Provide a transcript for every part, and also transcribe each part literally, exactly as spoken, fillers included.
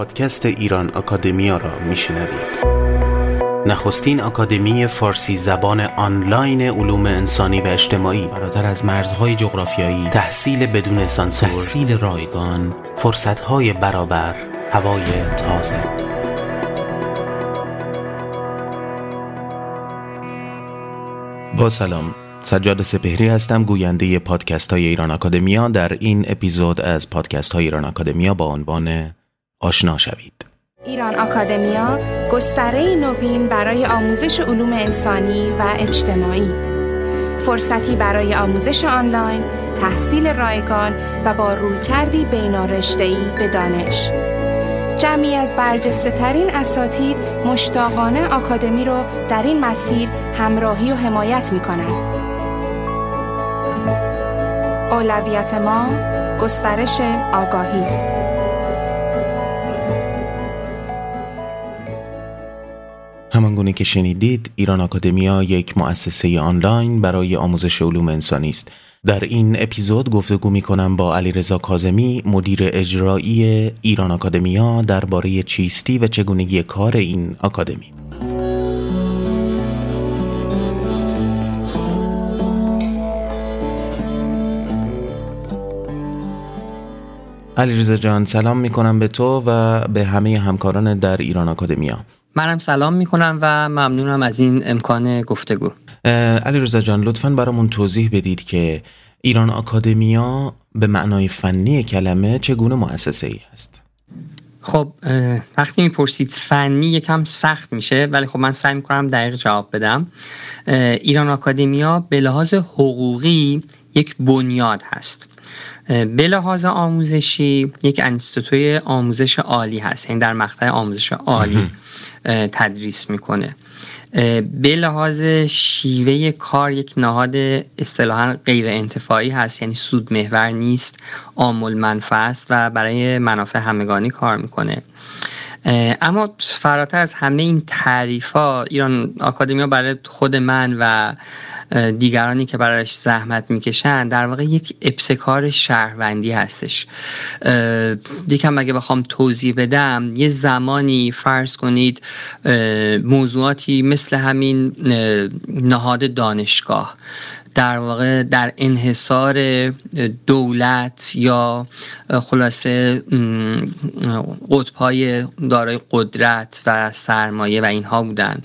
پادکست ایران آکادمیا را میشنوید. نخستین آکادمی فارسی زبان آنلاین علوم انسانی و اجتماعی، فراتر از مرزهای جغرافیایی، تحصیل بدون اسانسور، تحصیل رایگان، فرصتهای برابر، هوای تازه. با سلام، سجاد سپهری هستم، گوینده پادکست های ایران آکادمیا. در این اپیزود از پادکست های ایران آکادمیا با عنوان آشنا شوید. ایران آکادمیا، گستره نوین برای آموزش علوم انسانی و اجتماعی، فرصتی برای آموزش آنلاین، تحصیل رایگان و با رویکردی بینارشته‌ای به دانش. جمعی از برجسته‌ترین اساتید مشتاقانه آکادمی رو در این مسیر همراهی و حمایت می‌کنند. اولویت ما گسترش آگاهی است. همانگونه که شنیدید، ایران آکادمیا یک مؤسسه آنلاین برای آموزش علوم انسانی است. در این اپیزود گفتگو می‌کنم با علیرضا کاظمی، مدیر اجرایی ایران آکادمیا، درباره چیستی و چگونگی کار این آکادمی. علیرضا جان، سلام می‌کنم به تو و به همه همکاران در ایران آکادمیا. منم سلام میکنم و ممنونم از این امکان گفتگو. علیرضا جان، لطفاً برامون توضیح بدید که ایران آکادمیا به معنای فنی کلمه چگونه مؤسسه‌ای است؟ خب وقتی میپرسید فنی یکم سخت میشه، ولی خب من سعی میکنم دقیق جواب بدم. ایران آکادمیا به لحاظ حقوقی یک بنیاد هست، به لحاظ آموزشی یک انستیتوی آموزش عالی هست، یعنی در مقطع آموزش عالی تدریس میکنه. به لحاظ شیوه کار یک نهاد اصطلاحاً غیر انتفاعی هست، یعنی سود محور نیست، عامل منفعه است و برای منافع همگانی کار میکنه. اما فراتر از همه این تعریف‌ها، ایران آکادمیا برای خود من و دیگرانی که برایش زحمت میکشن در واقع یک ابتکار شهروندی هستش. دیگه مگه بخوام توضیح بدم، یه زمانی فرض کنید موضوعاتی مثل همین نهاد دانشگاه در واقع در انحصار دولت یا خلاصه قطب‌های دارای قدرت و سرمایه و اینها بودن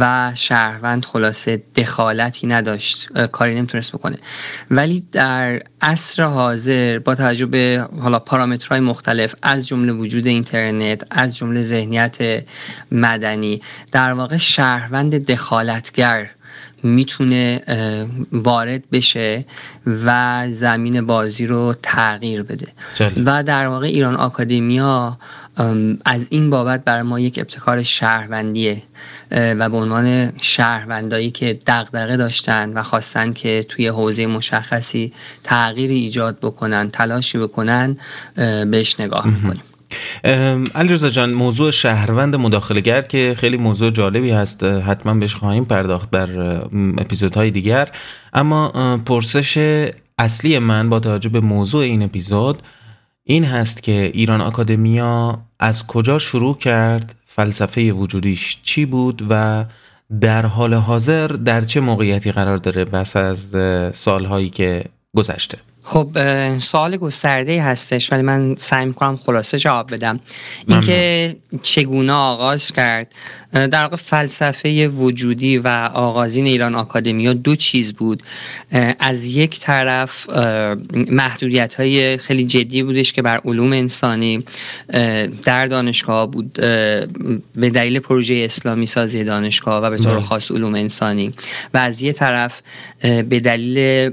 و شهروند خلاصه دخالتی نداشت، کاری نمیتونست بکنه. ولی در عصر حاضر با توجه به حالا پارامترهای مختلف، از جمله وجود اینترنت، از جمله ذهنیت مدنی، در واقع شهروند دخالتگر میتونه وارد بشه و زمین بازی رو تغییر بده. جلی. و در واقع ایران آکادمیا از این بابت برای ما یک ابتکار شهروندیه و به عنوان شهروندایی که دغدغه داشتن و خواستن که توی حوزه مشخصی تغییری ایجاد بکنن، تلاشی بکنن، بهش نگاه میکنیم. علیرضا جان، موضوع شهروند مداخله‌گر که خیلی موضوع جالبی هست، حتما بهش خواهیم پرداخت در اپیزودهای دیگر. اما پرسش اصلی من با توجه به موضوع این اپیزود این هست که ایران آکادمیا از کجا شروع کرد، فلسفه وجودیش چی بود و در حال حاضر در چه موقعیتی قرار داره بس از سالهایی که گذشته؟ خب سوال گسترده‌ای هستش، ولی من سعی می‌کنم خلاصه جواب بدم. اینکه چگونه آغاز کرد، در واقع فلسفه وجودی و آغازین ایران آکادمیا دو چیز بود. از یک طرف محدودیت‌های خیلی جدی بودش که بر علوم انسانی در دانشگاه بود به دلیل پروژه اسلامی سازی دانشگاه و به طور خاص علوم انسانی، و از یک طرف به دلیل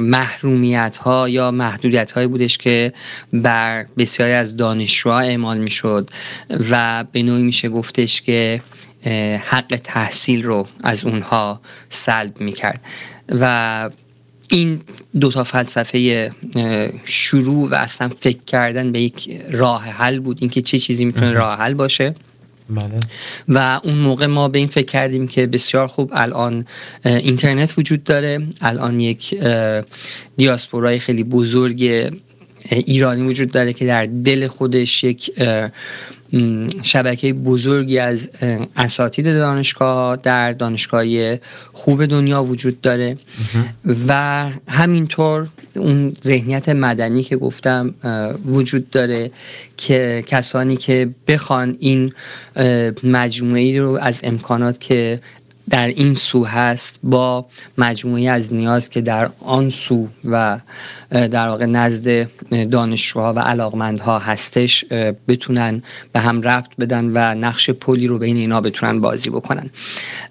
محرومیت ها یا محدودیت هایی بودش که بر بسیاری از دانشجوها اعمال می شد و به نوعی میشه گفتش که حق تحصیل رو از اونها سلب می کرد. و این دوتا فلسفه شروع و اصلا فکر کردن به یک راه حل بود، اینکه چه چیزی میتونه راه حل باشه. بله. و اون موقع ما به این فکر کردیم که بسیار خوب، الان اینترنت وجود داره، الان یک دیاسپورای خیلی بزرگ ایرانی وجود داره که در دل خودش یک شبکه بزرگی از اساتید دانشگاه در دانشگاه خوب دنیا وجود داره و همینطور اون ذهنیت مدنی که گفتم وجود داره که کسانی که بخوان این مجموعه‌ای رو از امکانات که در این سو هست با مجموعی از نیاز که در آن سو و در واقع نزد دانشجوها و علاقمندها هستش بتونن به هم ربط بدن و نقش پلی رو بین اینا بتونن بازی بکنن.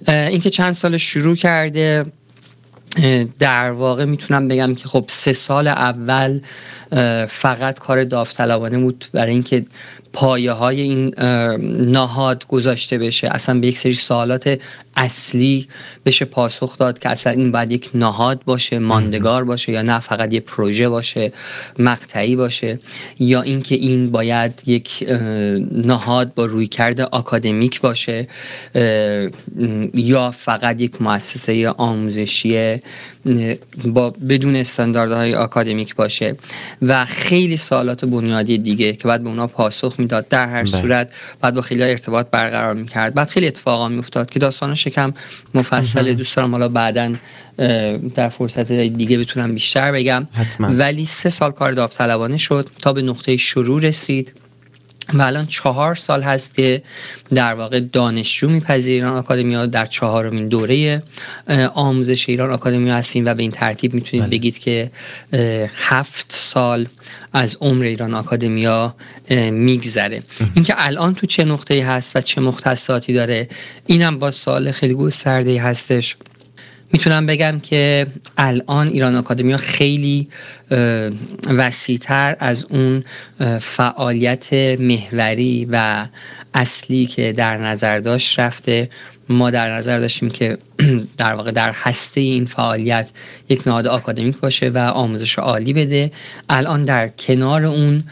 اینکه چند سال شروع کرده، در واقع میتونم بگم که خب سه سال اول فقط کار داوطلبانه بود برای اینکه پایه های این نهاد گذاشته بشه، اصلا به یک سری سوالات اصلی بشه پاسخ داد که اصلا این باید یک نهاد باشه، ماندگار باشه یا نه فقط یه پروژه باشه، مقطعی باشه، یا اینکه این باید یک نهاد با رویکرد آکادمیک باشه یا فقط یک مؤسسه آموزشی با بدون استانداردهای آکادمیک باشه و خیلی سوالات بنیادی دیگه که بعد به اونا پاسخ میداد. در هر صورت بعد با خیلی ارتباط برقرار میکرد. بعد خیلی اتفاقا میافتاد که داستان شکم مفصل دوست دارم حالا بعداً در فرصت دیگه بتونم بیشتر بگم حتما. ولی سه سال کار داوطلبانه شد تا به نقطه شروع رسید و الان چهار سال هست که در واقع دانشجو میپذیر ایران آکادمیا در چهارمین دوره آموزش ایران آکادمیا هستیم و به این ترتیب میتونید بله. بگید که هفت سال از عمر ایران آکادمیا میگذره. اینکه الان تو چه نقطه‌ای هست و چه مختصاتی داره اینم با سال خیلی گسترده‌ای هستش. میتونم بگم که الان ایران آکادمیا خیلی وسیع‌تر از اون فعالیت محوری و اصلی که در نظر داشت رفته. ما در نظر داشتیم که در واقع در هسته این فعالیت یک نهاد آکادمیک باشه و آموزش عالی بده. الان در کنار اون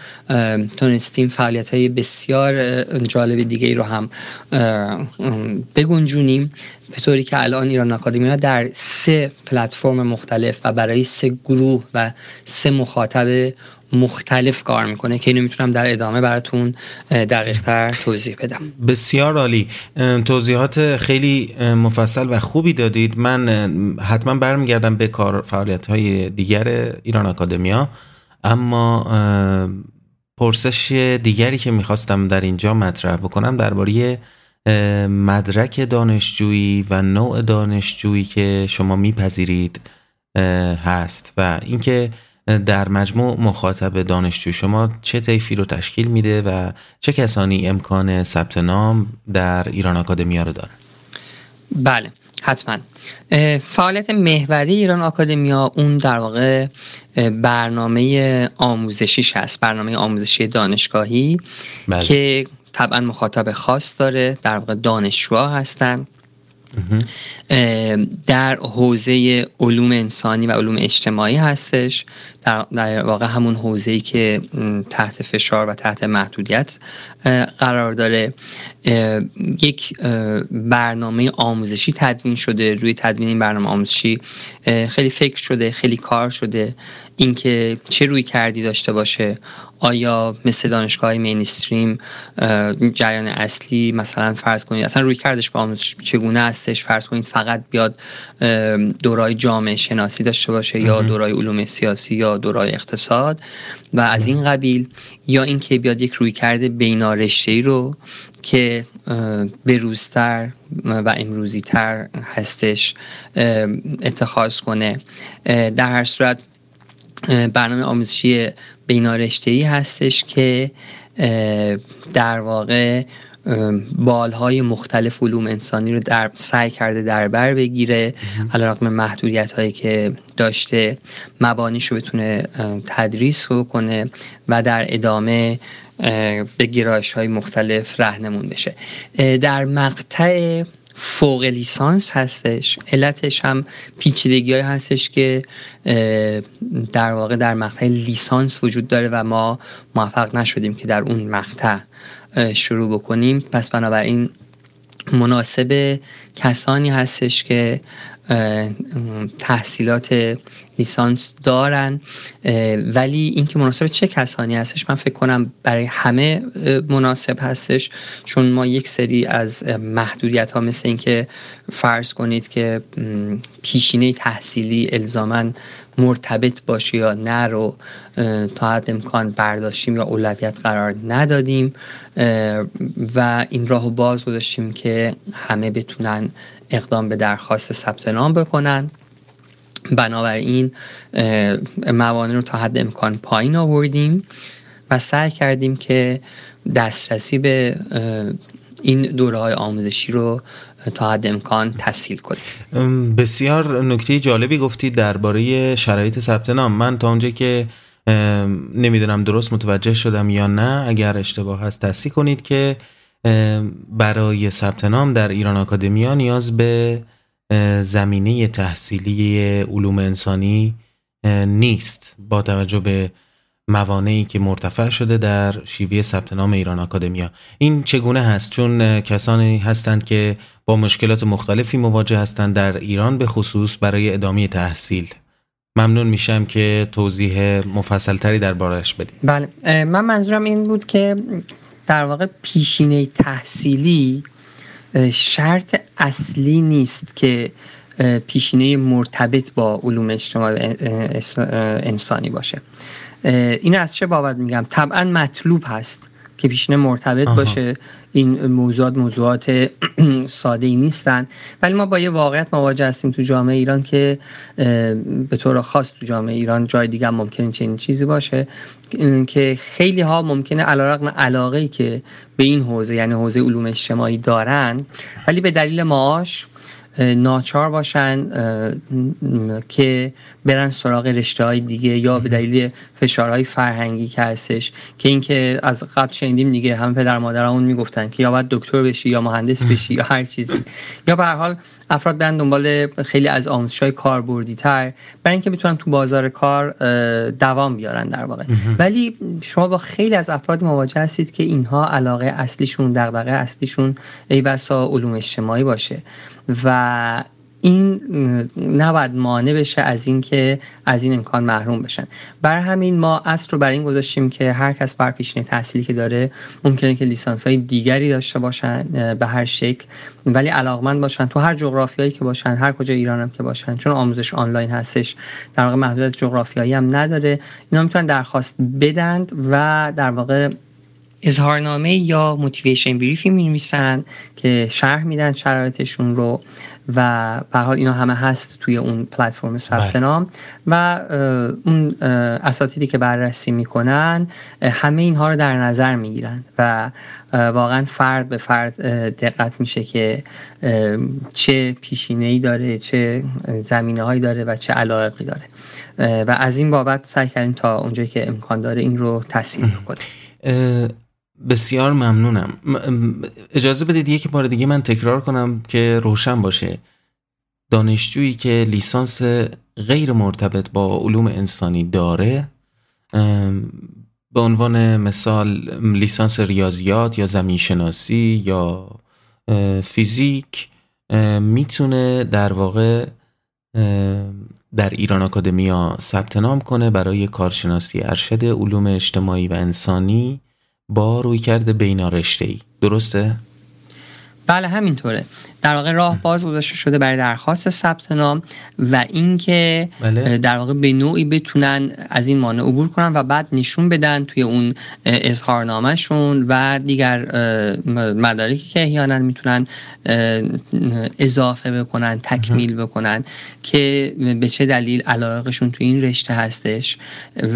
تونستیم فعالیت‌های بسیار جالب دیگه ای رو هم بگنجونیم به طوری که الان ایران آکادمیا در سه پلتفرم مختلف و برای سه گروه و سه مخاطب مختلف کار میکنه که اینو میتونم در ادامه براتون دقیق‌تر توضیح بدم. بسیار عالی، توضیحات خیلی مفصل و خوبی دادید. من حتما برمیگردم به کار فعالیت‌های دیگر ایران آکادمیا، اما پرسش دیگری که میخواستم در اینجا مطرح بکنم درباره مدرک دانشجویی و نوع دانشجویی که شما میپذیرید هست و اینکه در مجموع مخاطب دانشجو شما چه طیفی رو تشکیل میده و چه کسانی امکان ثبت نام در ایران آکادمیا رو دارن؟ بله حتما. فعالیت محوری ایران آکادمیا اون در واقع برنامه آموزشیش هست، برنامه آموزشی دانشگاهی بله. که طبعا مخاطب خاص داره، در واقع دانشجوها هستن در حوزه علوم انسانی و علوم اجتماعی هستش، در, در واقع همون حوزه‌ای که تحت فشار و تحت محدودیت قرار داره. یک برنامه آموزشی تدوین شده، روی تدوین این برنامه آموزشی خیلی فکر شده، خیلی کار شده. اینکه چه روی کردی داشته باشه، آیا مثل دانشگاه‌های مینستریم جریان اصلی مثلا فرض کنید اصلا روی کردش به آموزش چگونه هستش، فرض کنید فقط بیاد دورای جامعه شناسی داشته باشه یا دورای علوم سیاسی یا دورای اقتصاد و از این قبیل، یا اینکه بیاد یک روی کرده بینارشته‌ای رو که بروزتر و امروزی تر هستش اتخاذ کنه. در هر صورت برنامه آموزشی بینارشته‌ای هستش که در واقع بالهای مختلف علوم انسانی رو در سعی کرده در بر بگیره علیرغم محدودیت‌هایی که داشته، مبانیش رو بتونه تدریس کنه و در ادامه به گرایش‌های مختلف رهنمون بشه. در مقطع فوق لیسانس هستش، علتش هم پیچیدگی‌های هستش که در واقع در مقطع لیسانس وجود داره و ما موفق نشدیم که در اون مقطع شروع بکنیم. پس بنابراین مناسب کسانی هستش که تحصیلات لیسانس دارن، ولی اینکه مناسب چه کسانی هستش من فکر کنم برای همه مناسب هستش، چون ما یک سری از محدودیت ها مثل اینکه فرض کنید که پیشینه تحصیلی الزاماً مرتبط باشه یا نه رو تا حد امکان برداشتیم یا اولویت قرار ندادیم و این راهو باز گذاشتیم که همه بتونن اقدام به درخواست ثبت نام بکنن. بنابراین موانع رو تا حد امکان پایین آوردیم و سعی کردیم که دسترسی به این دوره‌های آموزشی رو تا حد امکان تسهیل کنیم. بسیار نکته جالبی گفتید درباره شرایط ثبت نام. من تا اونجا که نمیدونم درست متوجه شدم یا نه، اگر اشتباه هست تصحیح کنید، که برای ثبت نام در ایران آکادمیا نیاز به زمینه تحصیلی علوم انسانی نیست، با توجه به موانعی که مرتفع شده در شیوه ثبت نام ایران آکادمیا. این چگونه هست؟ چون کسانی هستند که با مشکلات مختلفی مواجه هستند در ایران، به خصوص برای ادامه تحصیل. ممنون میشم که توضیح مفصل تری درباره‌اش بدید. بله، من منظورم این بود که در واقع پیشینه تحصیلی شرط اصلی نیست که پیشینه مرتبط با علوم اجتماعی انسانی باشه. این از چه بابت میگم؟ طبعا مطلوب هست که پیشینه مرتبط آها. باشه. این موضوعات موضوعات ساده‌ای نیستن، ولی ما با یه واقعیت مواجه هستیم تو جامعه ایران که به طور خاص تو جامعه ایران، جای دیگه هم ممکنه چنین چیزی باشه، که خیلی ها ممکنه علیرغم علاقه‌ای که به این حوزه، یعنی حوزه علوم اجتماعی دارن، ولی به دلیل معاش ناچار باشن که برن سراغ رشته‌های دیگه، یا به دلیل فشارهای فرهنگی که هستش، که اینکه از قبل شنیدیم دیگه، هم پدر مادرمون میگفتن که یا باید دکتر بشی یا مهندس بشی یا هر چیزی، یا به هر حال افراد برن دنبال خیلی از آموزش‌های کاربردی‌تر برای اینکه بتونن تو بازار کار دوام بیارن در واقع. ولی شما با خیلی از افراد مواجه هستید که اینها علاقه اصلیشون، دغدغه اصلیشون ای بسا علوم اجتماعی باشه و این نباید مانع بشه از این که از این امکان محروم بشن. برای همین ما اصل رو بر این گذاشتیم که هر کس بر پیشینه تحصیلی که داره، ممکنه که لیسانس‌های دیگری داشته باشن به هر شکل، ولی علاقمند باشن تو هر جغرافیایی که باشن، هر کجا ایران هم که باشن، چون آموزش آنلاین هستش، در واقع محدودیت جغرافیایی هم نداره. اینا میتونن درخواست بدن و در واقع اظهارنامه یا موتیویشن بریفی می‌نویسن که شرح میدن شرایطشون رو و به هر حال اینا همه هست توی اون پلتفرم ثبت نام و اون اساتیدی که بررسی میکنن همه اینها رو در نظر میگیرن و واقعا فرد به فرد دقت میشه که چه پیشینه‌ای داره، چه زمینه‌هایی داره و چه علاقه‌ای داره و از این بابت سعی کردیم تا اونجایی که امکان داره این رو تسهیل کنیم. بسیار ممنونم. اجازه بدید یک بار دیگه من تکرار کنم که روشن باشه. دانشجویی که لیسانس غیر مرتبط با علوم انسانی داره، به عنوان مثال لیسانس ریاضیات یا زمین شناسی یا فیزیک، میتونه در واقع در ایران آکادمیا ثبت نام کنه برای کارشناسی ارشد علوم اجتماعی و انسانی با رویکرد بینارشته‌ای، درسته؟ بله همینطوره. در واقع راه باز گذاشته شده برای درخواست ثبت نام و اینکه بله. در واقع به نوعی بتونن از این مانع عبور کنن و بعد نشون بدن توی اون اظهارنامه‌شون و دیگر مدارکی که احیانا میتونن اضافه بکنن، تکمیل بکنن که به چه دلیل علاقه‌شون توی این رشته هستش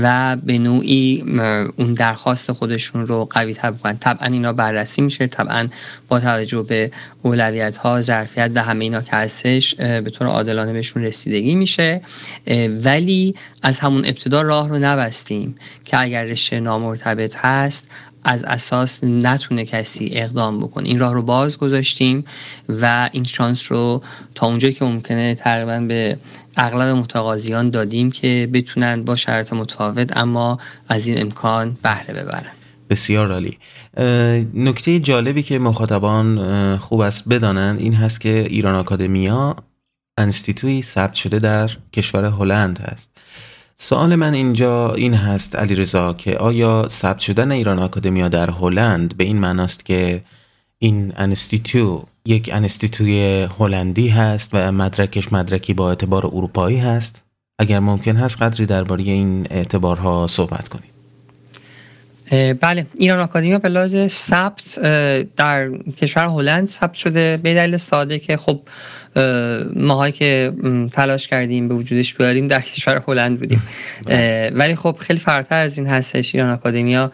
و به نوعی اون درخواست خودشون رو قوی‌تر بکنن. طبعا اینا بررسی میشه، طبعا با توجه به اولویت‌ها، ظرفیت و همه اینا که هستش به طور عادلانه بهشون رسیدگی میشه، ولی از همون ابتدا راه رو نبستیم که اگر رشته نامرتبط هست از اساس نتونه کسی اقدام بکنه. این راه رو باز گذاشتیم و این شانس رو تا اونجایی که ممکنه تقریبا به اغلب متقاضیان دادیم که بتونن با شرط متفاوت اما از این امکان بهره ببرن. بسیار عالی. نکته جالبی که مخاطبان خوب است بدانند این هست که ایران آکادمیا انستیتویی ثبت شده در کشور هلند هست. سوال من اینجا این هست علیرضا که آیا ثبت شدن ایران آکادمیا در هلند به این معناست که این انستیتو یک انستیتوی هلندی هست و مدرکش مدرکی با اعتبار اروپایی هست؟ اگر ممکن هست قدری درباره این اعتبارها صحبت کنید. بله، ایران آکادمیا به لحاظ ثبت در کشور هلند ثبت شده به دلیل ساده که خب ماهایی که تلاش کردیم به وجودش بیاریم در کشور هلند بودیم، ولی خب خیلی فراتر از این هستش. ایران آکادمیا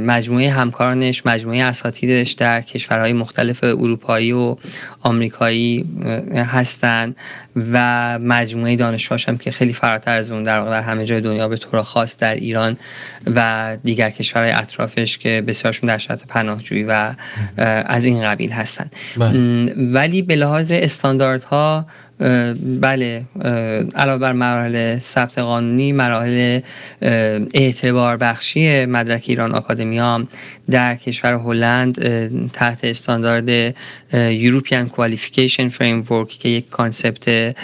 مجموعه همکارانش، مجموعه اساتیدش در کشورهای مختلف اروپایی و آمریکایی هستن و مجموعه دانشجوهاش هم که خیلی فراتر از اون در واقع در همه جای دنیا، به طور خاص در ایران و دیگر کشورهای اطرافش که بسیارشون در شرایط پناهجویی و از این قبیل هستن. ولی به لحاظ استانداردها بله، علاوه بر مراحل ثبت قانونی، مراحل اعتبار بخشی مدرک ایران آکادمیا در کشور هلند تحت استاندارد European Qualifications Framework که یک کانسپت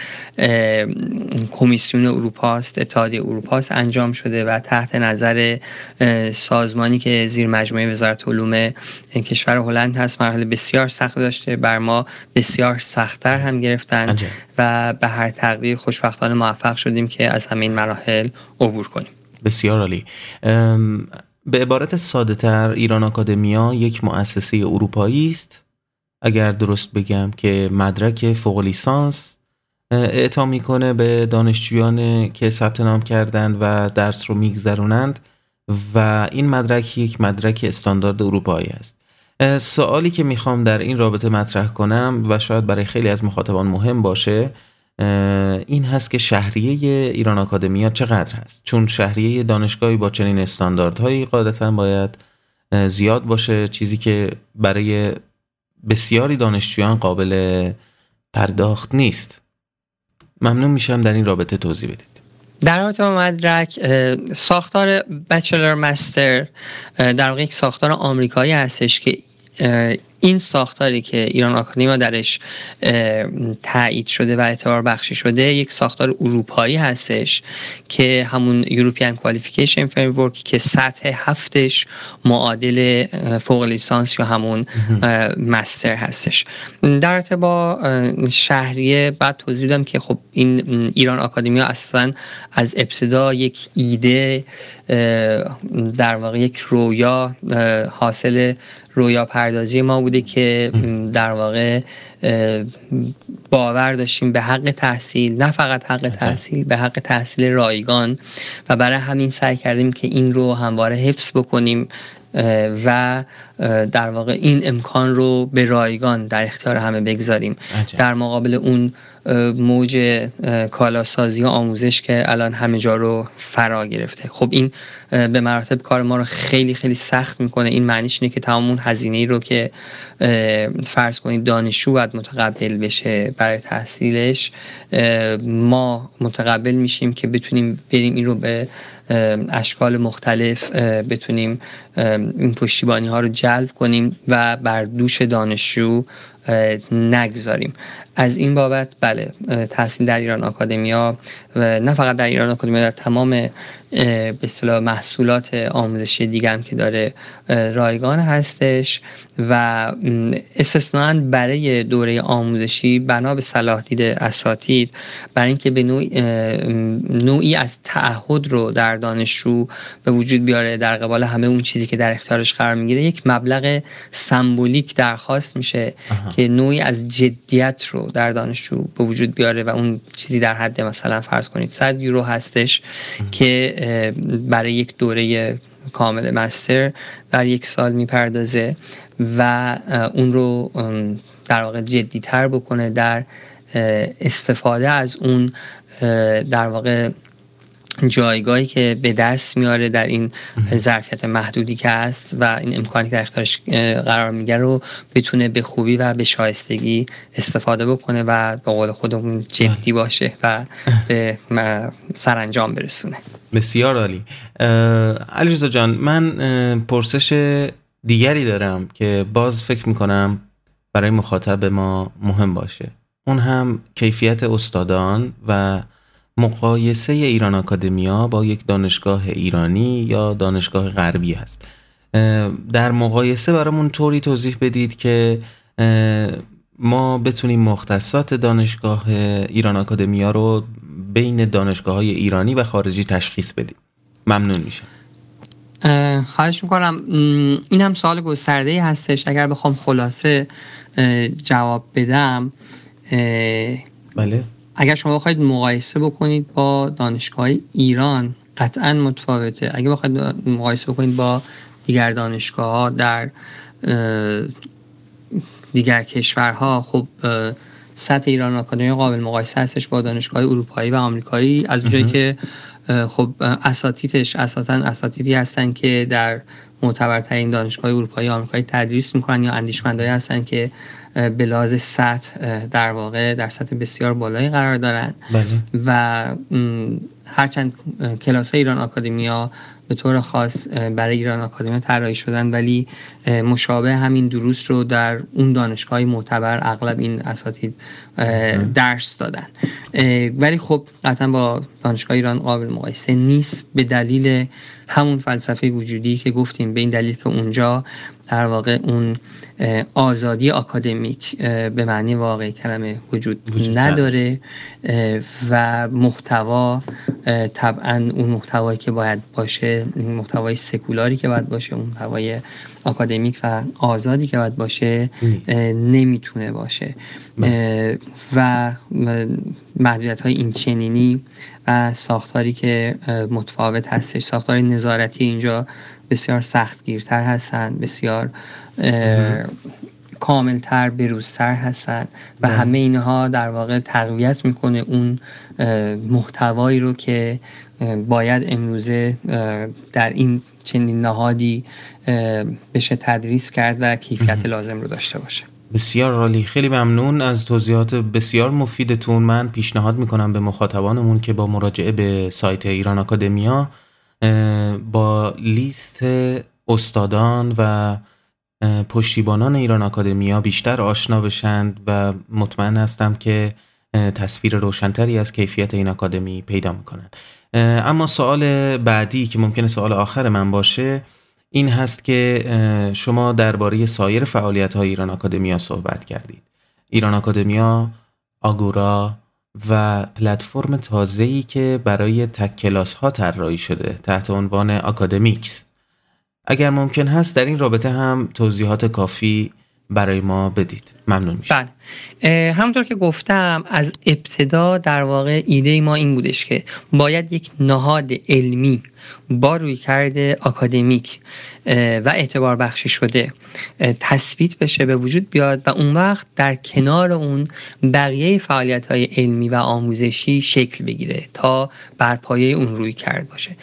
کمیسیون اروپاست، اتحادیه اروپاست، انجام شده و تحت نظر سازمانی که زیر مجموعه وزارت علوم کشور هلند هست مراحل بسیار سخت داشته. بر ما بسیار سخت‌تر هم گرفتن انجام. و به هر تقدیر خوشبختانه موفق شدیم که از همین مراحل عبور کنیم. بسیار عالی. به عبارت ساده تر ایران آکادمیا یک مؤسسه اروپایی است، اگر درست بگم، که مدرک فوق لیسانس اعطا میکنه به دانشجویان که ثبت نام کردند و درس رو میگذرونند و این مدرک یک مدرک استاندارد اروپایی است. سوالی که میخوام در این رابطه مطرح کنم و شاید برای خیلی از مخاطبان مهم باشه این هست که شهریه ایران آکادمیا چقدر هست؟ چون شهریه دانشگاهی با چنین استانداردهایی قاعدتاً باید زیاد باشه، چیزی که برای بسیاری دانشجویان قابل پرداخت نیست. ممنون میشم در این رابطه توضیح بدید. در رابطه با مدرک، ساختار بچلر مستر در واقع یک ساختار آمریکایی هستش که این ساختاری که ایران آکادمیا درش تایید شده و اعتبار بخشی شده یک ساختار اروپایی هستش که همون European Qualification Framework که سطح هفتش معادل فوق لیسانس یا همون مستر هستش. در رابطه با شهریه بعد توضیح دادم که خب این ایران آکادمیا اصلا از ابتدا یک ایده، در واقع یک رویا، حاصل رویا پردازی ما بوده که در واقع باور داشتیم به حق تحصیل، نه فقط حق تحصیل، به حق تحصیل رایگان، و برای همین سعی کردیم که این رو همواره حفظ بکنیم و در واقع این امکان رو به رایگان در اختیار همه بگذاریم. عجب. در مقابل اون موج کالاسازی و آموزش که الان همه جا رو فرا گرفته، خب این به مراتب کار ما رو خیلی خیلی سخت میکنه. این معنیش اینه که تمام اون هزینه‌ای رو که فرض کنید دانشجو باید متقبل بشه برای تحصیلش، ما متقبل میشیم که بتونیم بریم این رو به اشکال مختلف بتونیم این پشتیبانی ها رو جلب کنیم و بر دوش دانشجو نگذاریم. از این بابت بله، تحصیل در ایران آکادمیا و نه فقط در ایران آکادمیا، در تمام به اصطلاح محصولات آموزشی دیگه هم که داره رایگان هستش و استثناً برای دوره آموزشی بنا به صلاح دید اساتید، برای اینکه به نوع نوعی از تعهد رو در دانشجو به وجود بیاره در قبال همه اون چیزی که در اختیارش قرار میگیره، یک مبلغ سمبولیک درخواست میشه که نوعی از جدیت رو در دانشجو به وجود بیاره و اون چیزی در حد مثلا فرض کنید صد یورو هستش که برای یک دوره کامل مستر در یک سال میپردازه و اون رو در واقع جدی‌تر بکنه در استفاده از اون در واقع جایگاهی که به دست میاره در این ظرفیت محدودی که هست و این امکانی که در اختیارش قرار میگیره رو بتونه به خوبی و به شایستگی استفاده بکنه و به قول خودمون جدی باشه و به سرانجام برسونه. بسیار عالی. علیرضا جان، من پرسش دیگری دارم که باز فکر میکنم برای مخاطب ما مهم باشه. اون هم کیفیت استادان و مقایسه ایران آکادمیا با یک دانشگاه ایرانی یا دانشگاه غربی هست. در مقایسه برامون طوری توضیح بدید که ما بتونیم مختصات دانشگاه ایران آکادمیا رو بین دانشگاه‌های ایرانی و خارجی تشخیص بدیم. ممنون میشم. خواهش میکنم. این هم سوال گسترده‌ای هستش. اگر بخوام خلاصه جواب بدم، بله، اگر شما بخواید مقایسه بکنید با دانشگاه ایران قطعاً متفاوته. اگر بخواید مقایسه بکنید با دیگر دانشگاه‌ها در دیگر کشورها، خب سطح ایران آکادمیا قابل مقایسه هستش با دانشگاه‌های اروپایی و آمریکایی، از اونجایی که خب اساتیدش اساساً اساتیدی هستن که در معتبرترین دانشگاه اروپایی و آمریکایی تدریس میکنن یا اندیشمندایی هستن که به لحاظ سطح در واقع در سطح بسیار بالایی قرار دارن. بله. و هرچند کلاس‌های ایران آکادمیا به طور خاص برای ایران آکادمیا طراحی شدن، ولی مشابه همین دروس رو در اون دانشگاه‌های معتبر اغلب این اساتید درس دادن، ولی خب قطعا با دانشگاه ایران قابل مقایسه نیست به دلیل همون فلسفه وجودی که گفتیم، به این دلیل که اونجا در واقع اون آزادی آکادمیک به معنی واقعی کلمه وجود, وجود نداره و محتوا طبعا اون محتوایی که باید باشه، محتوای سکولاری که باید باشه، اون محتوای آکادمیک و آزادی که باید باشه نمیتونه باشه بله. و محدودیت‌های اینچنینی و ساختاری که متفاوت هستش، ساختار نظارتی اینجا بسیار سختگیرتر هستن، بسیار کاملتر، بروزتر هستن و مم. همه اینها در واقع تقویت میکنه اون محتوایی رو که باید امروزه در این چنین نهادی بشه تدریس کرد و کیفیت مم. لازم رو داشته باشه. بسیار عالی، خیلی ممنون از توضیحات بسیار مفیدتون. من پیشنهاد میکنم به مخاطبانمون که با مراجعه به سایت ایران آکادمیا با لیست استادان و پشتیبانان ایران آکادمیا بیشتر آشنا بشند و مطمئن هستم که تصویر روشنتری از کیفیت این آکادمی پیدا میکنند. اما سوال بعدی که ممکنه سوال آخر من باشه این هست که شما درباره سایر فعالیت‌های ایران آکادمیا صحبت کردید. ایران آکادمیا، آگورا و پلتفرم تازه‌ای که برای تک کلاس‌ها طراحی شده تحت عنوان اکادمیکس. اگر ممکن هست در این رابطه هم توضیحات کافی برای ما بدید، ممنون میشم. بله، همونطور که گفتم از ابتدا در واقع ایده ما این بودش که باید یک نهاد علمی با رویکرد آکادمیک و اعتبار بخشی شده تثبیت بشه، به وجود بیاد و اون وقت در کنار اون بقیه فعالیت‌های علمی و آموزشی شکل بگیره تا بر پایه اون رویکرد باشه.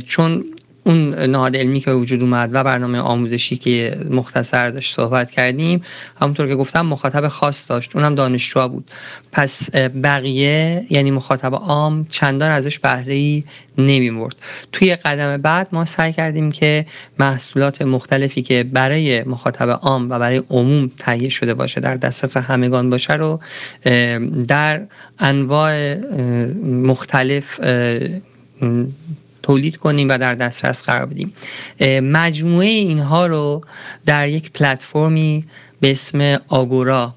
چون اون نهاد علمی که به وجود اومد و برنامه آموزشی که مختصر داشت صحبت کردیم، همونطور که گفتم مخاطب خاص داشت، اونم دانشجو بود. پس بقیه یعنی مخاطب عام چندان ازش بهره‌ای نمی‌برد. توی قدم بعد ما سعی کردیم که محصولات مختلفی که برای مخاطب عام و برای عموم تهیه شده باشه، در دسترس همگان باشه رو در انواع مختلف تولید کنیم و در دسترس قرار بدیم. مجموعه اینها رو در یک پلتفرمی به اسم آگورا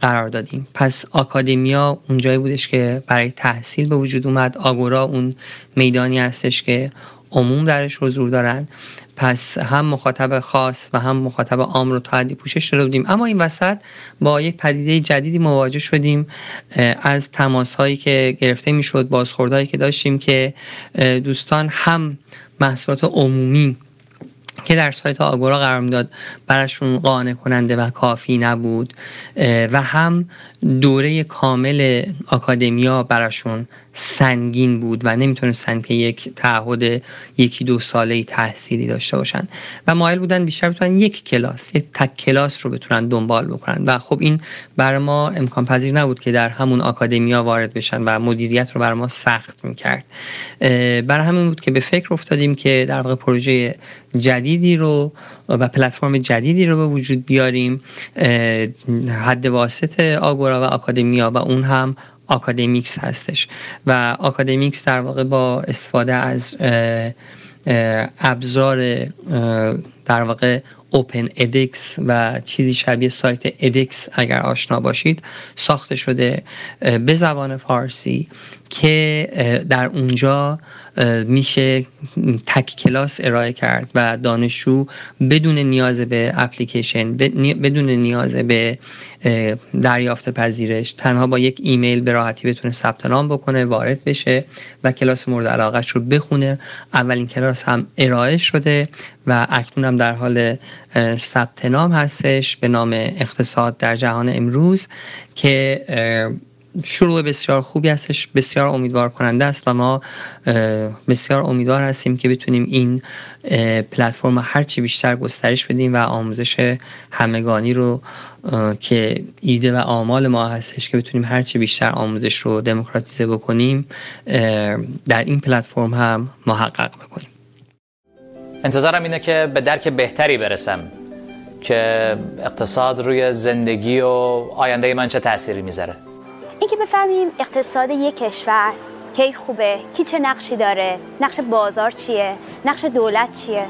قرار دادیم. پس آکادمیا اون جایی بودش که برای تحصیل به وجود اومد، آگورا اون میدانی هستش که عموم درش حضور دارن، پس هم مخاطب خاص و هم مخاطب عام رو تا حدی پوشش داده بودیم. اما این وسط با یک پدیده جدیدی مواجه شدیم، از تماس‌هایی که گرفته می‌شد، بازخوردهایی که داشتیم، که دوستان هم محصولات عمومی که در سایت آگورا قرار میداد براشون قانع کننده و کافی نبود و هم دوره کامل آکادمیا براشون سنگین بود و نمیتونستن که یک تعهد یکی دو ساله‌ای تحصیلی داشته باشن و مایل بودن بیشتر بتونن یک کلاس، یک تک کلاس رو بتونن دنبال بکنن و خب این بر ما امکان پذیر نبود که در همون آکادمیا وارد بشن و مدیریت رو بر ما سخت میکرد. برای همین بود که به فکر افتادیم که در واقع پروژه جدیدی رو و پلتفرم جدیدی رو به وجود بیاریم، حد واسط آگورا و آکادمیا و اون هم اکادمیکس هستش و اکادمیکس در واقع با استفاده از ابزار در واقع Open edX و چیزی شبیه سایت edX اگر آشنا باشید ساخته شده به زبان فارسی که در اونجا میشه تک کلاس ارائه کرد و دانشجو بدون نیاز به اپلیکیشن، بدون نیاز به دریافت پذیرش، تنها با یک ایمیل به راحتی بتونه ثبت نام بکنه، وارد بشه و کلاس مورد علاقهش رو بخونه. اولین کلاس هم ارائه شده و اکنون هم در حال ثبت نام هستش به نام اقتصاد در جهان امروز که شروع بسیار خوبی هستش، بسیار امیدوار کننده است و ما بسیار امیدوار هستیم که بتونیم این پلتفرم هرچی بیشتر گسترش بدیم و آموزش همگانی رو که ایده و آمال ما هستش که بتونیم هرچی بیشتر آموزش رو دموکراتیزه بکنیم در این پلتفرم هم محقق بکنیم. انتظارم اینه که به درک بهتری برسم که اقتصاد روی زندگی و آینده من چه تأثیری میذاره. اینکه بفهمیم اقتصاد یک کشور کی خوبه، کی چه نقشی داره، نقش بازار چیه، نقش دولت چیه.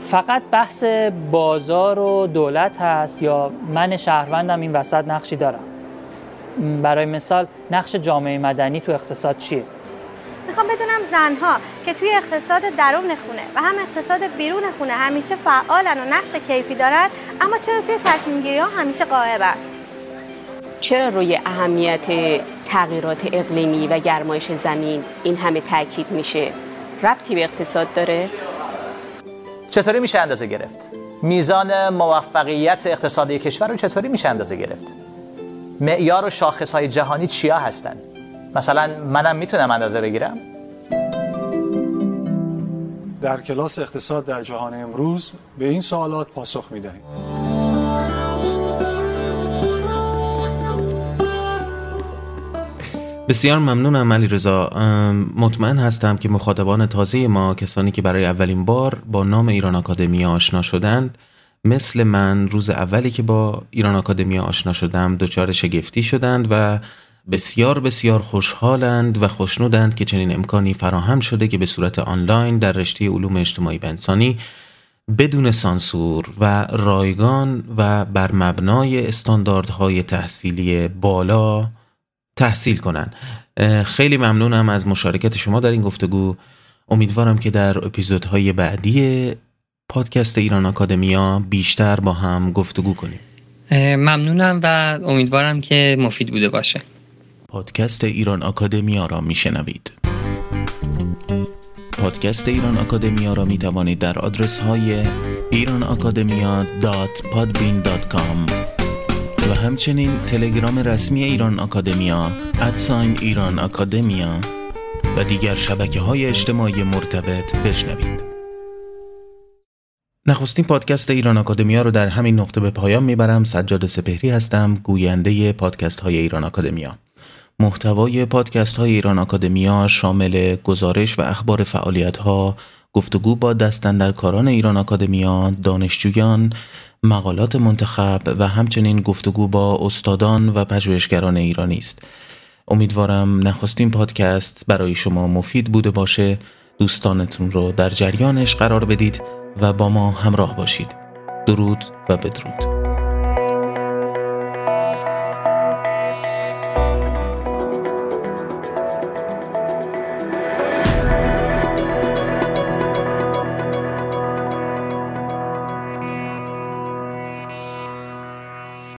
فقط بحث بازار و دولت هست یا من شهروندم این وسط نقشی دارم؟ برای مثال نقش جامعه مدنی تو اقتصاد چیه؟ میخوام بدونم زنها که توی اقتصاد درون خونه و هم اقتصاد بیرون خونه همیشه فعالن و نقش کیفی دارن، اما چرا توی تصمیم گیری ها همیشه غایبن؟ چرا روی اهمیت تغییرات اقلیمی و گرمایش زمین این همه تاکید میشه؟ ربطی به اقتصاد داره؟ چطوری میشه اندازه گرفت؟ میزان موفقیت اقتصادی کشور رو چطوری میشه اندازه گرفت؟ معیار و شاخصهای جهانی چیا هستن؟ مثلا منم میتونم اندازه بگیرم؟ در کلاس اقتصاد در جهان امروز به این سوالات پاسخ میدهیم. بسیار ممنونم علیرضا. مطمئن هستم که مخاطبان تازه ما، کسانی که برای اولین بار با نام ایران آکادمیا آشنا شدند، مثل من روز اولی که با ایران آکادمیا آشنا شدم دچار شگفتی شدند و بسیار بسیار خوشحالند و خوشنودند که چنین امکانی فراهم شده که به صورت آنلاین در رشته علوم اجتماعی و انسانی بدون سانسور و رایگان و بر مبنای استانداردهای تحصیلی بالا تحصیل کنن. خیلی ممنونم از مشارکت شما در این گفتگو. امیدوارم که در اپیزودهای بعدی پادکست ایران آکادمیا بیشتر با هم گفتگو کنیم. ممنونم و امیدوارم که مفید بوده باشه. پادکست ایران آکادمیا را میشنوید. پادکست ایران آکادمیا را میتوانید در آدرس های ایران آکادمیا دات پادبین دات کام و همچنین تلگرام رسمی ایران آکادمیا ادساین ایران آکادمیا و دیگر شبکه های اجتماعی مرتبط بشنوید. نخستین پادکست ایران آکادمیا رو در همین نقطه به پایان میبرم. سجاد سپهری هستم، گوینده پادکست های ایران آکادمیا. محتوای پادکست های ایران آکادمیا شامل گزارش و اخبار فعالیت ها، گفتگو با دستاندرکاران ایران آکادمیا، دانشجویان، مقالات منتخب و همچنین گفتگو با استادان و پژوهشگران ایرانی است. امیدوارم نخستین پادکست برای شما مفید بوده باشه. دوستانتون رو در جریانش قرار بدید و با ما همراه باشید. درود و بدرود.